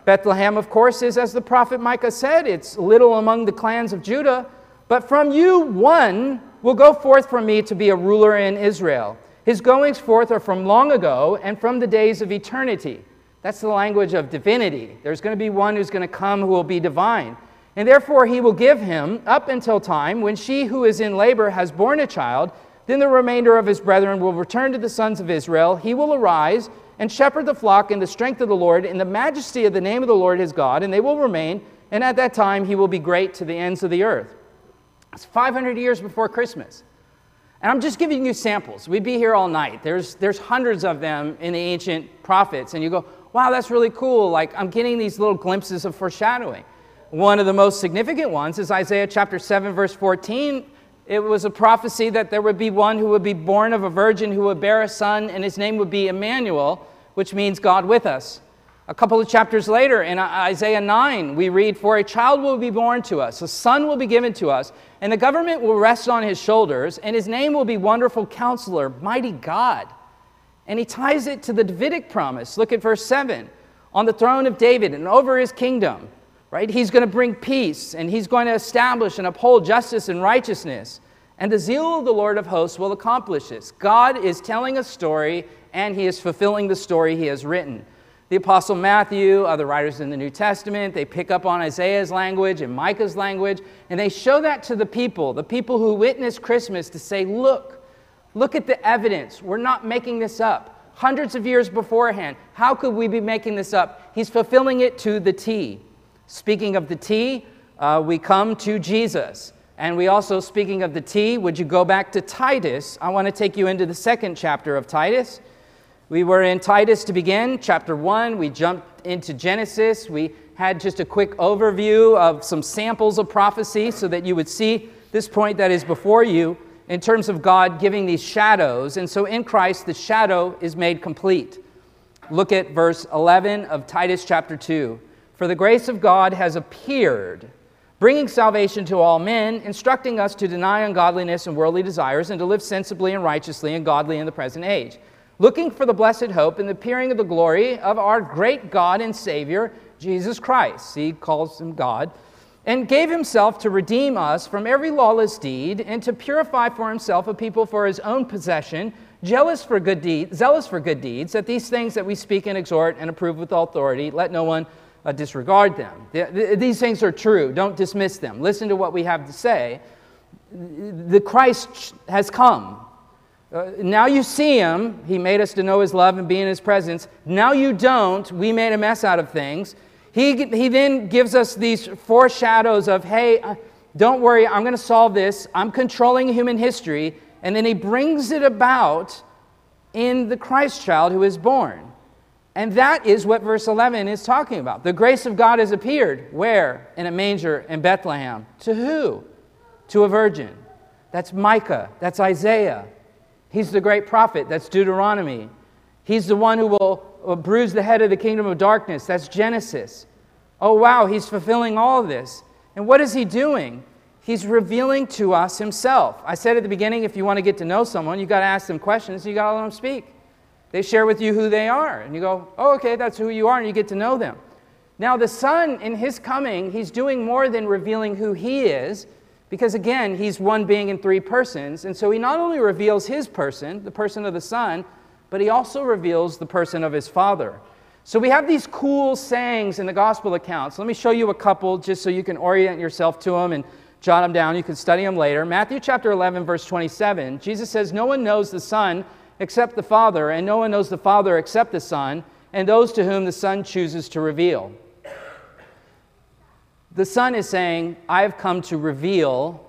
Bethlehem, of course, is, as the prophet Micah said, it's little among the clans of Judah, but from you one will go forth from me to be a ruler in Israel. His goings forth are from long ago and from the days of eternity. That's the language of divinity. There's going to be one who's going to come who will be divine. And therefore he will give him up until time when she who is in labor has borne a child, then the remainder of his brethren will return to the sons of Israel. He will arise and shepherd the flock in the strength of the Lord, in the majesty of the name of the Lord his God, and they will remain, and at that time he will be great to the ends of the earth. It's 500 years before Christmas. And I'm just giving you samples. We'd be here all night. There's hundreds of them in the ancient prophets, and you go, wow, that's really cool. Like, I'm getting these little glimpses of foreshadowing. One of the most significant ones is Isaiah chapter 7, verse 14. It was a prophecy that there would be one who would be born of a virgin who would bear a son, and his name would be Emmanuel, which means God with us. A couple of chapters later, in Isaiah 9, we read, for a child will be born to us, a son will be given to us, and the government will rest on his shoulders, and his name will be Wonderful Counselor, Mighty God. And he ties it to the Davidic promise. Look at verse 7. on the throne of David and over his kingdom, right? He's going to bring peace, and he's going to establish and uphold justice and righteousness. And the zeal of the Lord of hosts will accomplish this. God is telling a story, and he is fulfilling the story he has written. The Apostle Matthew, other writers in the New Testament, they pick up on Isaiah's language and Micah's language, and they show that to the people who witness Christmas, to say, look at the evidence. We're not making this up. Hundreds of years beforehand, how could we be making this up? He's fulfilling it to the T. Speaking of the T, we come to Jesus. And we also, speaking of the T, would you go back to Titus? I want to take you into the second chapter of Titus. We were in Titus to begin, chapter 1. We jumped into Genesis. We had just a quick overview of some samples of prophecy so that you would see this point that is before you in terms of God giving these shadows. And so in Christ, the shadow is made complete. Look at verse 11 of Titus chapter 2. For the grace of God has appeared, bringing salvation to all men, instructing us to deny ungodliness and worldly desires, and to live sensibly and righteously and godly in the present age, looking for the blessed hope and the appearing of the glory of our great God and Savior, Jesus Christ. He calls him God. And gave himself to redeem us from every lawless deed, and to purify for himself a people for his own possession, zealous for good deeds, that these things that we speak and exhort and approve with authority, let no one disregard them. These things are true. Don't dismiss them. Listen to what we have to say. The Christ has come. Now you see him. He made us to know his love and be in his presence. Now you don't. We made a mess out of things. He then gives us these foreshadows of, hey, don't worry, I'm going to solve this. I'm controlling human history. And then he brings it about in the Christ child who is born. And that is what verse 11 is talking about. The grace of God has appeared. Where? In a manger in Bethlehem. To who? To a virgin. That's Micah. That's Isaiah. He's the great prophet. That's Deuteronomy. He's the one who will bruise the head of the kingdom of darkness. That's Genesis. Oh, wow, he's fulfilling all of this. And what is he doing? He's revealing to us himself. I said at the beginning, if you want to get to know someone, you've got to ask them questions. You've got to let them speak. They share with you who they are, and you go, oh, okay, that's who you are, and you get to know them. Now, the Son, in his coming, he's doing more than revealing who he is, because, again, he's one being in three persons, and so he not only reveals his person, the person of the Son, but he also reveals the person of his Father. So we have these cool sayings in the Gospel accounts. Let me show you a couple just so you can orient yourself to them and jot them down. You can study them later. Matthew chapter 11, verse 27, Jesus says, "No one knows the Son except the Father, and no one knows the Father except the Son, and those to whom the Son chooses to reveal." The Son is saying, I have come to reveal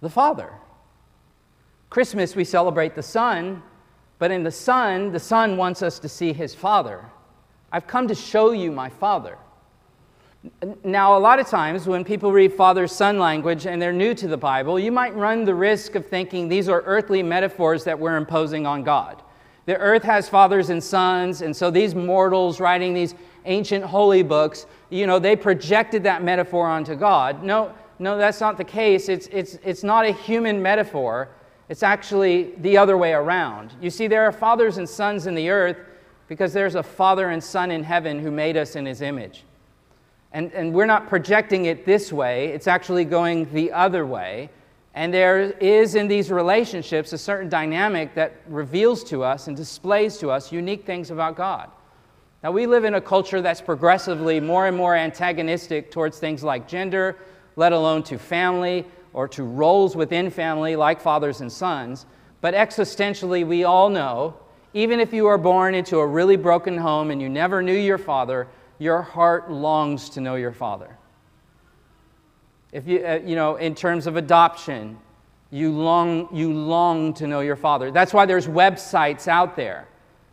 the Father. Christmas, we celebrate the Son, but in the Son wants us to see his Father. I've come to show you my Father. Now, a lot of times when people read father-son language and they're new to the Bible, you might run the risk of thinking these are earthly metaphors that we're imposing on God. The earth has fathers and sons, and so these mortals writing these ancient holy books, you know, they projected that metaphor onto God. No, that's not the case. It's not a human metaphor. It's actually the other way around. You see, there are fathers and sons in the earth because there's a Father and Son in heaven who made us in his image. And we're not projecting it this way. It's actually going the other way. And there is in these relationships a certain dynamic that reveals to us and displays to us unique things about God. Now, we live in a culture that's progressively more and more antagonistic towards things like gender, let alone to family or to roles within family like fathers and sons. But existentially, we all know, even if you are born into a really broken home and you never knew your father, your heart longs to know your Father. If you know, in terms of adoption, you long to know your Father. That's why there's websites out there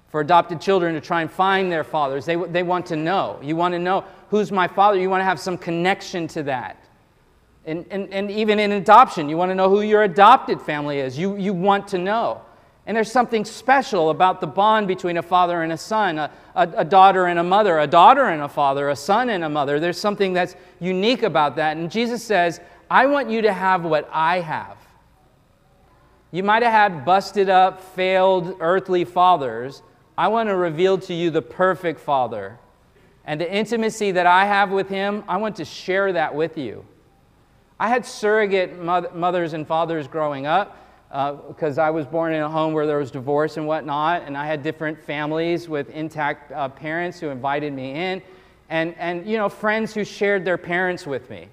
for adopted children to try and find their fathers. They want to know. You want to know, who's my father? You want to have some connection to that. And even in adoption, you want to know who your adopted family is. You want to know. And there's something special about the bond between a father and a son, a daughter and a mother, a daughter and a father, a son and a mother. There's something that's unique about that. And Jesus says, I want you to have what I have. You might have had busted up, failed earthly fathers. I want to reveal to you the perfect Father. And the intimacy that I have with Him, I want to share that with you. I had surrogate mothers and fathers growing up because I was born in a home where there was divorce and whatnot, and I had different families with intact parents who invited me in, and you know, friends who shared their parents with me.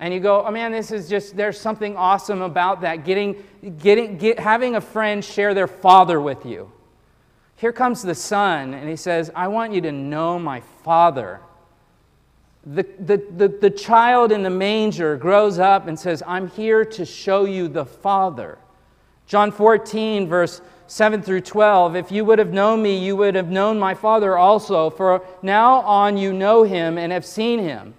And you go, oh man, this is just, there's something awesome about that, having a friend share their father with you. Here comes the son, and he says, I want you to know my Father. The child in the manger grows up and says, I'm here to show you the Father. John 14, verse 7 through 12, if you would have known me, you would have known my Father also, for now on you know him and have seen him.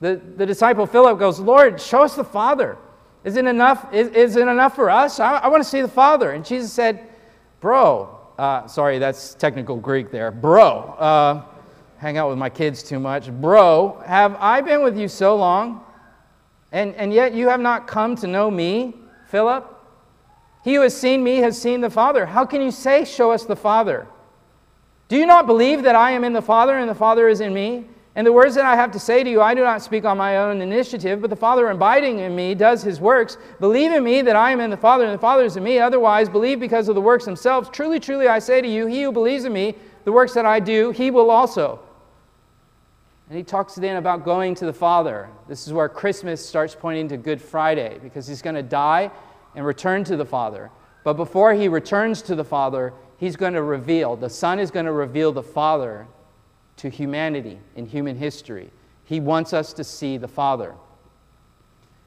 The disciple Philip goes, Lord, show us the Father. Is it enough for us? I want to see the Father. And Jesus said, sorry, that's technical Greek there. Hang out with my kids too much. Bro, have I been with you so long, and yet you have not come to know me, Philip? He who has seen me has seen the Father. How can you say, show us the Father? Do you not believe that I am in the Father, and the Father is in me? And the words that I have to say to you, I do not speak on my own initiative, but the Father abiding in me does his works. Believe in me that I am in the Father, and the Father is in me. Otherwise, believe because of the works themselves. Truly, truly, I say to you, he who believes in me, the works that I do, he will also. And he talks then about going to the Father. This is where Christmas starts pointing to Good Friday, because he's going to die and return to the Father. But before he returns to the Father, he's going to reveal, the Son is going to reveal the Father to humanity in human history. He wants us to see the Father.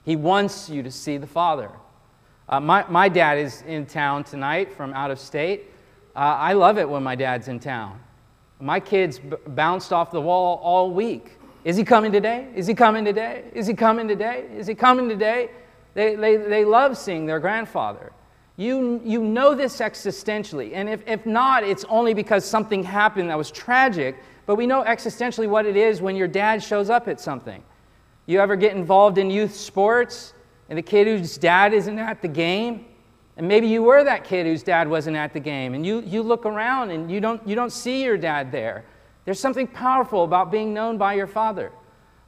He wants you to see the Father. My dad is in town tonight from out of state. I love it when my dad's in town. My kids bounced off the wall all week. Is he coming today? Is he coming today? Is he coming today? Is he coming today? They love seeing their grandfather. You know this existentially, and if not, it's only because something happened that was tragic, but we know existentially what it is when your dad shows up at something. You ever get involved in youth sports, and the kid whose dad isn't at the game? And maybe you were that kid whose dad wasn't at the game, and you look around and you don't see your dad there. There's something powerful about being known by your father.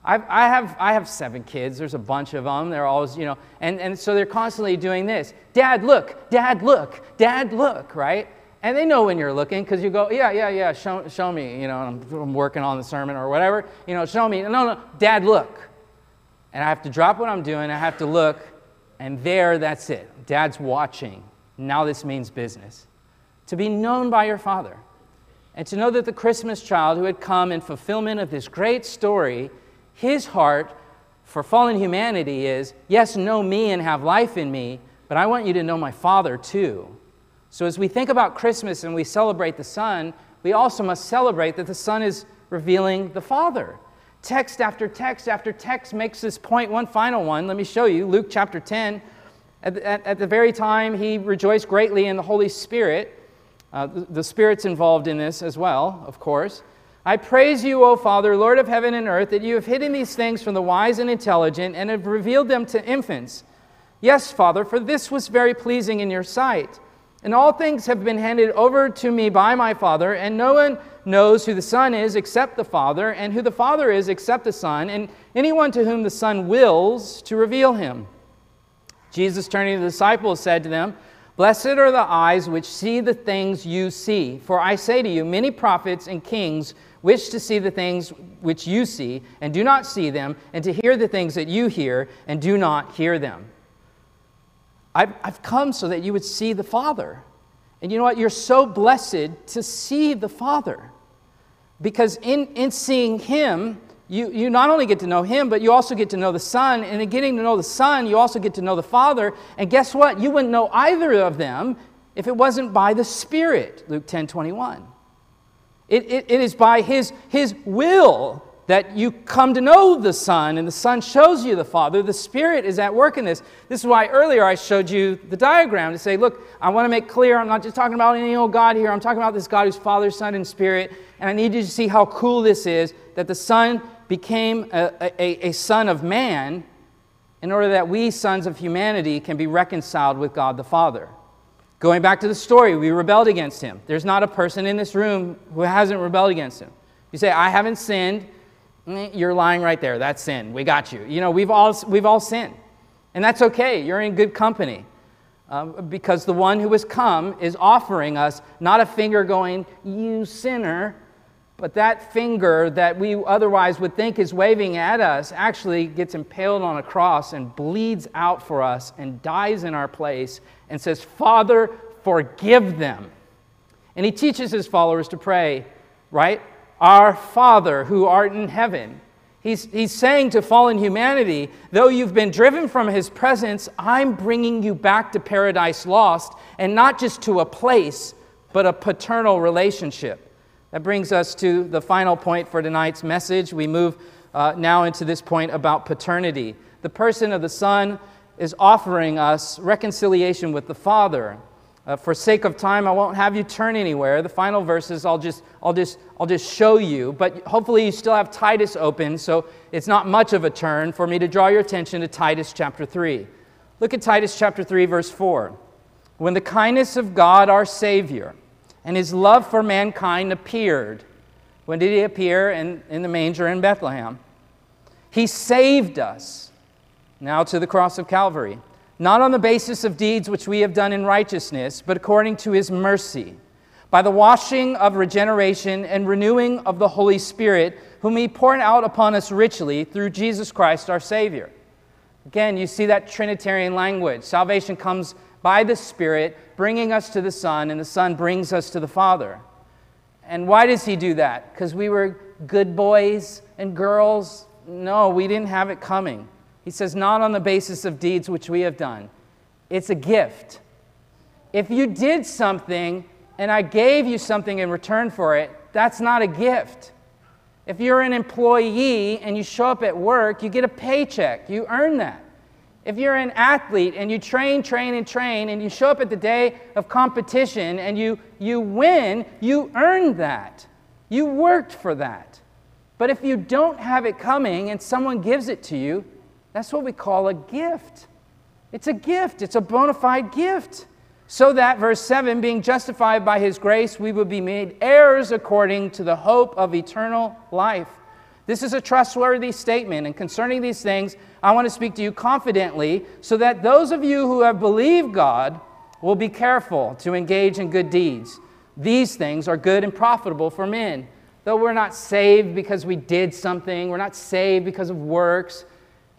I have 7 kids. There's a bunch of them. They're always, you know, and so they're constantly doing this. Dad, look. Dad, look. Dad, look. Right? And they know when you're looking because you go, yeah. Show me. You know, I'm working on the sermon or whatever. You know, show me. No. Dad, look. And I have to drop what I'm doing. I have to look. And there, that's it. Dad's watching. Now this means business. To be known by your father. And to know that the Christmas child who had come in fulfillment of this great story, his heart for fallen humanity is, yes, know me and have life in me, but I want you to know my Father too. So as we think about Christmas and we celebrate the Son, we also must celebrate that the Son is revealing the Father. Text after text after text makes this point. One final one, let me show you. Luke chapter 10, at the very time he rejoiced greatly in the Holy Spirit. The Spirit's involved in this as well, of course. I praise you, O Father, Lord of heaven and earth, that you have hidden these things from the wise and intelligent and have revealed them to infants. Yes, Father, for this was very pleasing in your sight. And all things have been handed over to me by my Father, and no one knows who the Son is except the Father, and who the Father is except the Son, and anyone to whom the Son wills to reveal him. Jesus, turning to the disciples, said to them, Blessed are the eyes which see the things you see. For I say to you, many prophets and kings wish to see the things which you see, and do not see them, and to hear the things that you hear, and do not hear them. I've come so that you would see the Father. And you know what? You're so blessed to see the Father. Because in seeing Him, you not only get to know Him, but you also get to know the Son. And in getting to know the Son, you also get to know the Father. And guess what? You wouldn't know either of them if it wasn't by the Spirit, Luke 10:21. It is by His will that you come to know the Son, and the Son shows you the Father. The Spirit is at work in this. This is why earlier I showed you the diagram to say, look, I want to make clear I'm not just talking about any old God here. I'm talking about this God who's Father, Son, and Spirit. And I need you to see how cool this is, that the Son became a son of man in order that we, sons of humanity, can be reconciled with God the Father. Going back to the story, we rebelled against him. There's not a person in this room who hasn't rebelled against him. You say, I haven't sinned. You're lying right there. That's sin. We got you. You know, we've all sinned. And that's okay. You're in good company. Because the one who has come is offering us not a finger going, you sinner, but that finger that we otherwise would think is waving at us actually gets impaled on a cross and bleeds out for us and dies in our place and says, Father, forgive them. And he teaches his followers to pray, right? Our Father who art in heaven. He's saying to fallen humanity, though you've been driven from his presence, I'm bringing you back to paradise lost, and not just to a place, but a paternal relationship. That brings us to the final point for tonight's message. We move now into this point about paternity. The person of the Son is offering us reconciliation with the Father. For sake of time, I won't have you turn anywhere. The final verses, I'll just show you. But hopefully, you still have Titus open, so it's not much of a turn for me to draw your attention to Titus chapter 3. Look at Titus chapter 3, verse 4. When the kindness of God, our Savior, and His love for mankind appeared, when did He appear? In the manger in Bethlehem. He saved us, now to the cross of Calvary. Not on the basis of deeds which we have done in righteousness, but according to His mercy, by the washing of regeneration and renewing of the Holy Spirit, whom He poured out upon us richly through Jesus Christ our Savior. Again, you see that Trinitarian language. Salvation comes by the Spirit, bringing us to the Son, and the Son brings us to the Father. And why does He do that? Because we were good boys and girls? No, we didn't have it coming. He says, not on the basis of deeds which we have done. It's a gift. If you did something and I gave you something in return for it, that's not a gift. If you're an employee and you show up at work, you get a paycheck. You earn that. If you're an athlete and you train, and you show up at the day of competition and you win, you earned that. You worked for that. But if you don't have it coming and someone gives it to you, that's what we call a gift. It's a gift. It's a bona fide gift. So that, verse 7, being justified by His grace, we would be made heirs according to the hope of eternal life. This is a trustworthy statement, and concerning these things, I want to speak to you confidently, so that those of you who have believed God will be careful to engage in good deeds. These things are good and profitable for men. Though we're not saved because we did something, we're not saved because of works,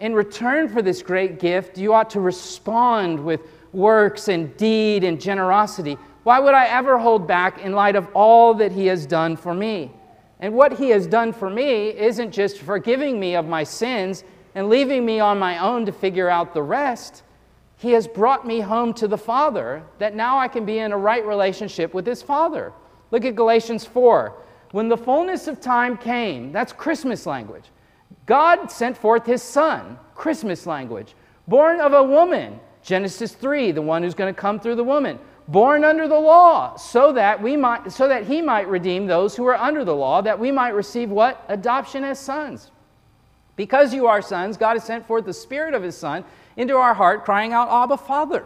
in return for this great gift, you ought to respond with works and deed and generosity. Why would I ever hold back in light of all that He has done for me? And what He has done for me isn't just forgiving me of my sins and leaving me on my own to figure out the rest. He has brought me home to the Father, that now I can be in a right relationship with His Father. Look at Galatians 4. When the fullness of time came, that's Christmas language, God sent forth His Son, Christmas language, born of a woman, Genesis 3, the one who's going to come through the woman, born under the law, so that He might redeem those who are under the law, that we might receive what? Adoption as sons. Because you are sons, God has sent forth the Spirit of His Son into our heart, crying out, Abba, Father.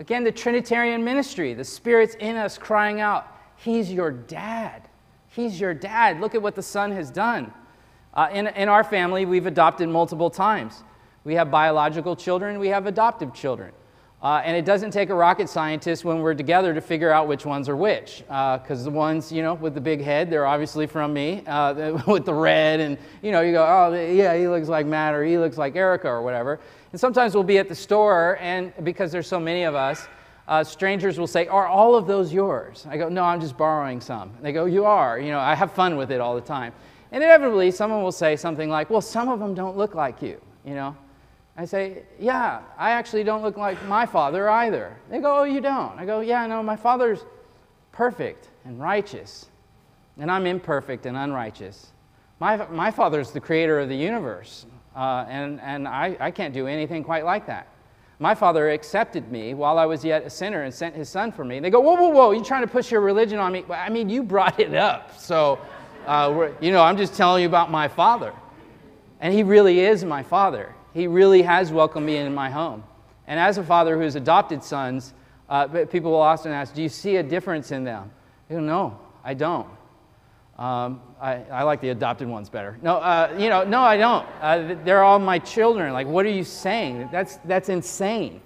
Again, the Trinitarian ministry, the Spirit's in us crying out, He's your dad. He's your dad. Look at what the Son has done. In our family, we've adopted multiple times. We have biological children, we have adoptive children. And it doesn't take a rocket scientist when we're together to figure out which ones are which. Because the ones, with the big head, they're obviously from me, with the red, and, you go, oh, yeah, he looks like Matt, or he looks like Erica, or whatever. And sometimes we'll be at the store, and because there's so many of us, strangers will say, are all of those yours? I go, no, I'm just borrowing some. And they go, you are. I have fun with it all the time. And inevitably, someone will say something like, well, some of them don't look like you, I say, yeah, I actually don't look like my father either. They go, oh, you don't? I go, yeah, no, my father's perfect and righteous, and I'm imperfect and unrighteous. My father's the creator of the universe, and I can't do anything quite like that. My father accepted me while I was yet a sinner and sent His Son for me. And they go, whoa, you're trying to push your religion on me. I mean, you brought it up, so... I'm just telling you about my father. And He really is my father. He really has welcomed me into my home. And as a father who's adopted sons, But people will often ask, do you see a difference in them? You know, no, I don't. I like the adopted ones better. No, you know, no, I don't. They're all my children. Like, what are you saying? That's insane.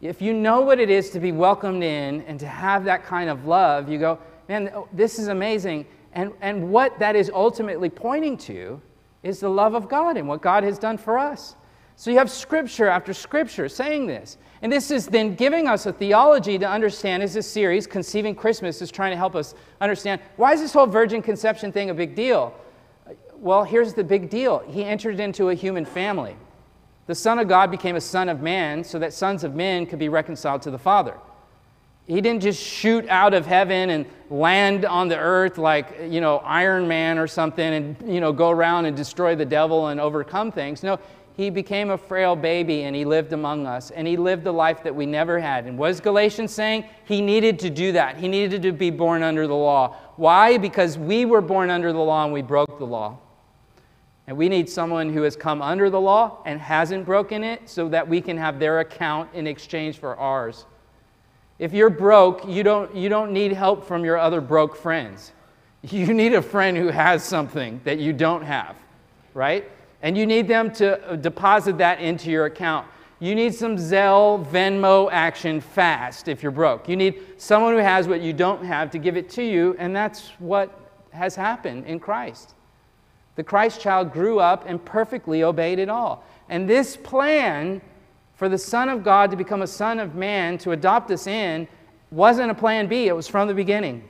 If you know what it is to be welcomed in and to have that kind of love, you go, man, this is amazing. And what that is ultimately pointing to is the love of God and what God has done for us. So you have scripture after scripture saying this. And this is then giving us a theology to understand, as this series, Conceiving Christmas, is trying to help us understand, why is this whole virgin conception thing a big deal? Well, here's the big deal. He entered into a human family. The Son of God became a son of man so that sons of men could be reconciled to the Father. He didn't just shoot out of heaven and land on the earth like, you know, Iron Man or something and, you know, go around and destroy the devil and overcome things. No, he became a frail baby and he lived among us and he lived the life that we never had. And what is Galatians saying? He needed to do that. He needed to be born under the law. Why? Because we were born under the law and we broke the law. And we need someone who has come under the law and hasn't broken it so that we can have their account in exchange for ours. If you're broke, you don't need help from your other broke friends. You need a friend who has something that you don't have, right? And you need them to deposit that into your account. You need some Zelle, Venmo action fast if you're broke. You need someone who has what you don't have to give it to you, and that's what has happened in Christ. The Christ child grew up and perfectly obeyed it all. And this plan for the Son of God to become a son of man, to adopt us in, wasn't a plan B. It was from the beginning.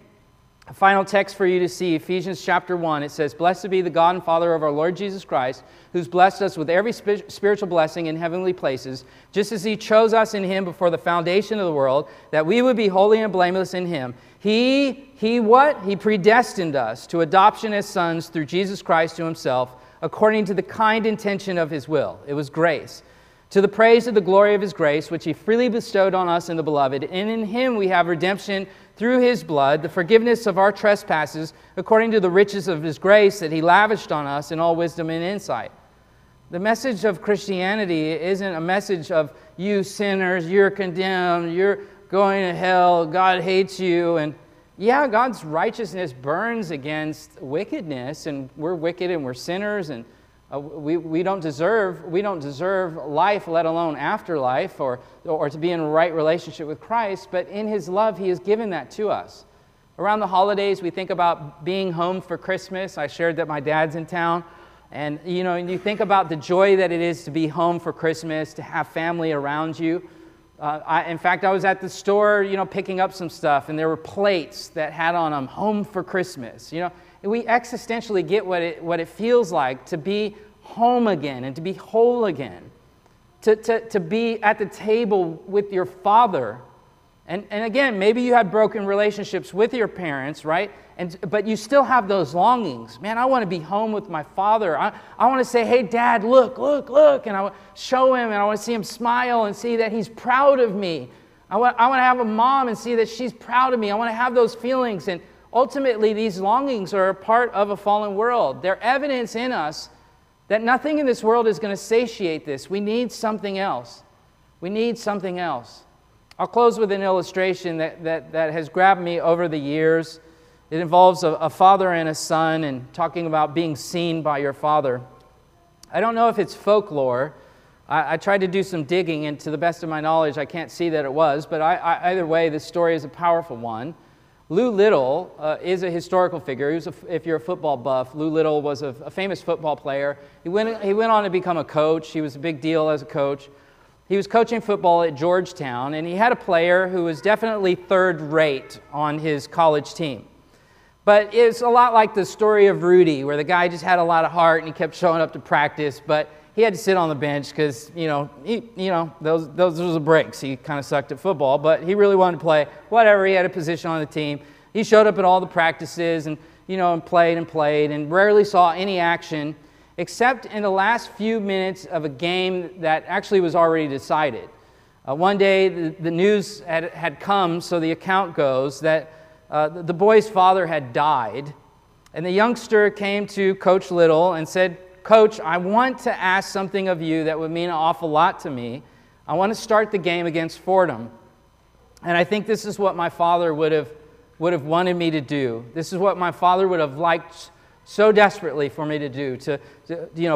A final text for you to see, Ephesians chapter 1. It says, "Blessed be the God and Father of our Lord Jesus Christ, who's blessed us with every spiritual blessing in heavenly places, just as He chose us in Him before the foundation of the world, that we would be holy and blameless in Him. He what? He predestined us to adoption as sons through Jesus Christ to Himself, according to the kind intention of His will." It was grace. "To the praise of the glory of His grace, which He freely bestowed on us in the Beloved. And in Him we have redemption through His blood, the forgiveness of our trespasses, according to the riches of His grace that He lavished on us in all wisdom and insight." The message of Christianity isn't a message of, you sinners, you're condemned, you're going to hell, God hates you. And yeah, God's righteousness burns against wickedness, and we're wicked and we're sinners, and we don't deserve life, let alone afterlife, or to be in a right relationship with Christ, but in His love, He has given that to us. Around the holidays, we think about being home for Christmas. I shared that my dad's in town, and you know, and you think about the joy that it is to be home for Christmas, to have family around you. In fact, I was at the store, you know, picking up some stuff, and there were plates that had on them, "Home for Christmas," you know. We existentially get what it feels like to be home again and to be whole again, to be at the table with your Father. And again, maybe you had broken relationships with your parents, right? But you still have those longings. Man, I want to be home with my Father. I want to say, "Hey, Dad, look. And I want to show Him, and I want to see Him smile and see that He's proud of me. I want to have a mom and see that she's proud of me. I want to have those feelings. And ultimately, these longings are a part of a fallen world. They're evidence in us that nothing in this world is going to satiate this. We need something else. We need something else. I'll close with an illustration that has grabbed me over the years. It involves a father and a son, and talking about being seen by your father. I don't know if it's folklore. I tried to do some digging, and to the best of my knowledge, I can't see that it was. But either way, this story is a powerful one. Lou Little is a historical figure. He was if you're a football buff, Lou Little was a famous football player. He went on to become a coach. He was a big deal as a coach. He was coaching football at Georgetown, and he had a player who was definitely third rate on his college team. But it's a lot like the story of Rudy, where the guy just had a lot of heart and he kept showing up to practice, but he had to sit on the bench because, those were the breaks. He kind of sucked at football, but he really wanted to play. Whatever, he had a position on the team. He showed up at all the practices and played and rarely saw any action, except in the last few minutes of a game that actually was already decided. One day, the news had come, so the account goes, that the boy's father had died, and the youngster came to Coach Little and said, "Coach, I want to ask something of you that would mean an awful lot to me. I want to start the game against Fordham." And I think this is what my father would have wanted me to do. This is what my father would have liked so desperately for me to do, to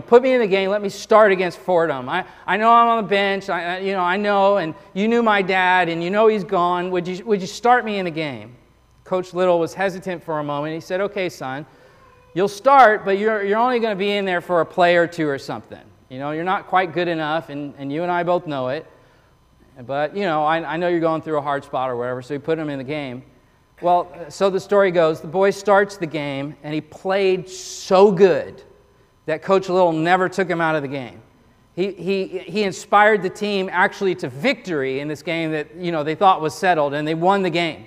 put me in the game, let me start against Fordham. I know I'm on the bench, I know, and you knew my dad, and you know he's gone. Would you start me in the game? Coach Little was hesitant for a moment. He said, okay, son, you'll start, but you're only going to be in there for a play or two or something. You know, you're not quite good enough, and you and I both know it. But, I know you're going through a hard spot or whatever, so he put him in the game. Well, so the story goes, the boy starts the game, and he played so good that Coach Little never took him out of the game. He inspired the team actually to victory in this game that, they thought was settled, and they won the game.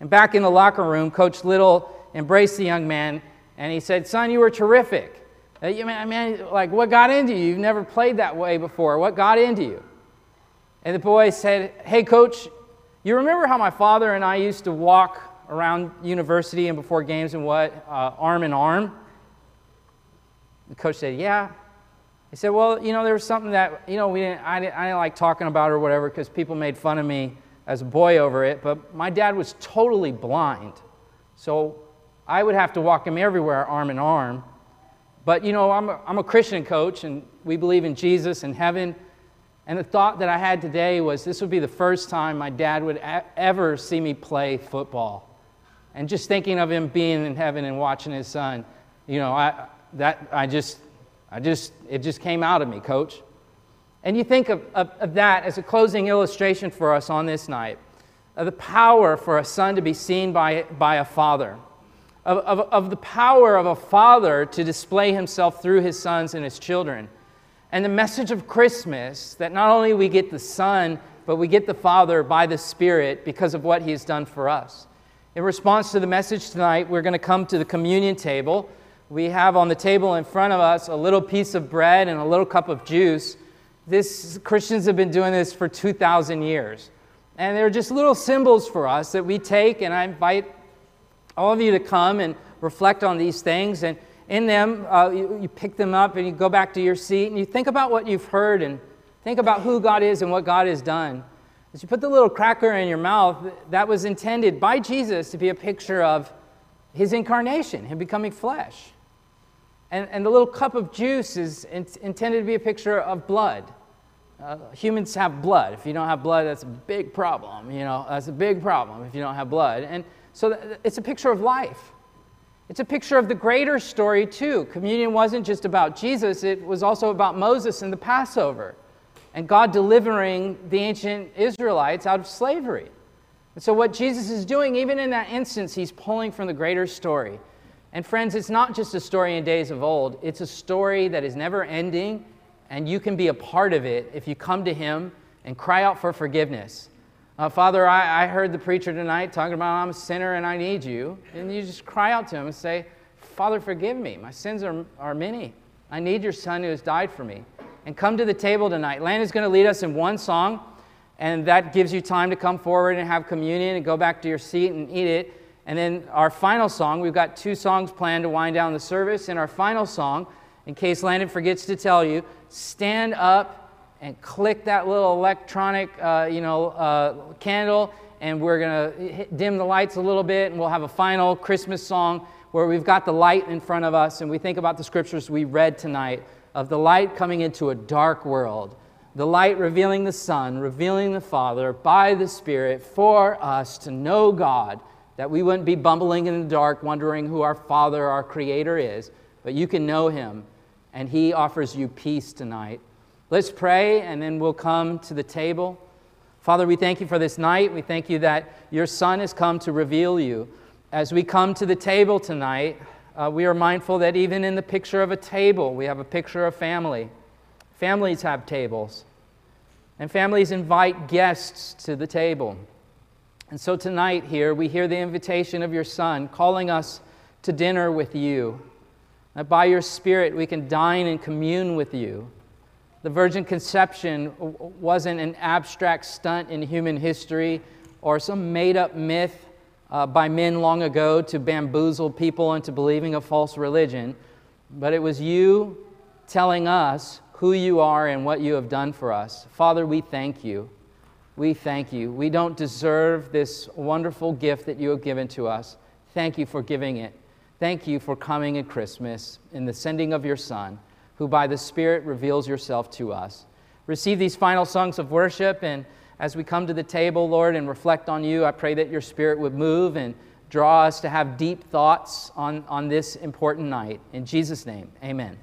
And back in the locker room, Coach Little embraced the young man, and he said, son, you were terrific. What got into you? You've never played that way before. What got into you? And the boy said, hey, coach, you remember how my father and I used to walk around university and before games and arm in arm? The coach said, yeah. He said, well, there was something that, I didn't like talking about or whatever because people made fun of me as a boy over it, but my dad was totally blind. So I would have to walk him everywhere arm in arm. But, I'm a Christian coach, and we believe in Jesus and heaven. And the thought that I had today was this would be the first time my dad would ever see me play football. And just thinking of him being in heaven and watching his son, it just came out of me, coach. And you think of that as a closing illustration for us on this night, of the power for a son to be seen by a father, of the power of a father to display himself through his sons and his children. And the message of Christmas, that not only we get the Son, but we get the Father by the Spirit because of what He has done for us. In response to the message tonight, we're going to come to the communion table. We have on the table in front of us a little piece of bread and a little cup of juice. Christians have been doing this for 2,000 years. And they're just little symbols for us that we take, and I invite all of you to come and reflect on these things. And in them, you pick them up and you go back to your seat and you think about what you've heard and think about who God is and what God has done. As you put the little cracker in your mouth, that was intended by Jesus to be a picture of His incarnation, Him becoming flesh. And the little cup of juice is intended to be a picture of blood. Humans have blood. If you don't have blood, that's a big problem. That's a big problem if you don't have blood. And so it's a picture of life. It's a picture of the greater story, too. Communion wasn't just about Jesus. It was also about Moses and the Passover and God delivering the ancient Israelites out of slavery. And so what Jesus is doing, even in that instance, He's pulling from the greater story. And friends, it's not just a story in days of old. It's a story that is never ending, and you can be a part of it if you come to Him and cry out for forgiveness. Father, I heard the preacher tonight talking about I'm a sinner and I need you. And you just cry out to Him and say, Father, forgive me. My sins are many. I need your Son who has died for me. And come to the table tonight. Landon's going to lead us in one song, and that gives you time to come forward and have communion and go back to your seat and eat it. And then our final song, we've got two songs planned to wind down the service. And our final song, in case Landon forgets to tell you, stand up and click that little electronic, candle, and we're going to dim the lights a little bit, and we'll have a final Christmas song where we've got the light in front of us, and we think about the scriptures we read tonight of the light coming into a dark world, the light revealing the Son, revealing the Father by the Spirit for us to know God, that we wouldn't be bumbling in the dark, wondering who our Father, our Creator is, but you can know Him, and He offers you peace tonight. Let's pray, and then we'll come to the table. Father, we thank You for this night. We thank You that Your Son has come to reveal You. As we come to the table tonight, we are mindful that even in the picture of a table, we have a picture of family. Families have tables, and families invite guests to the table. And so tonight here, we hear the invitation of Your Son calling us to dinner with You, that by Your Spirit we can dine and commune with You. The virgin conception wasn't an abstract stunt in human history or some made-up myth by men long ago to bamboozle people into believing a false religion, but it was You telling us who You are and what You have done for us. Father, we thank You. we thank you. We don't deserve this wonderful gift that you have given to us. Thank you for giving it. Thank you for coming at Christmas in the sending of your Son, who by the Spirit reveals yourself to us. Receive these final songs of worship, and as we come to the table, Lord, and reflect on you, I pray that your Spirit would move and draw us to have deep thoughts on this important night. In Jesus' name, amen.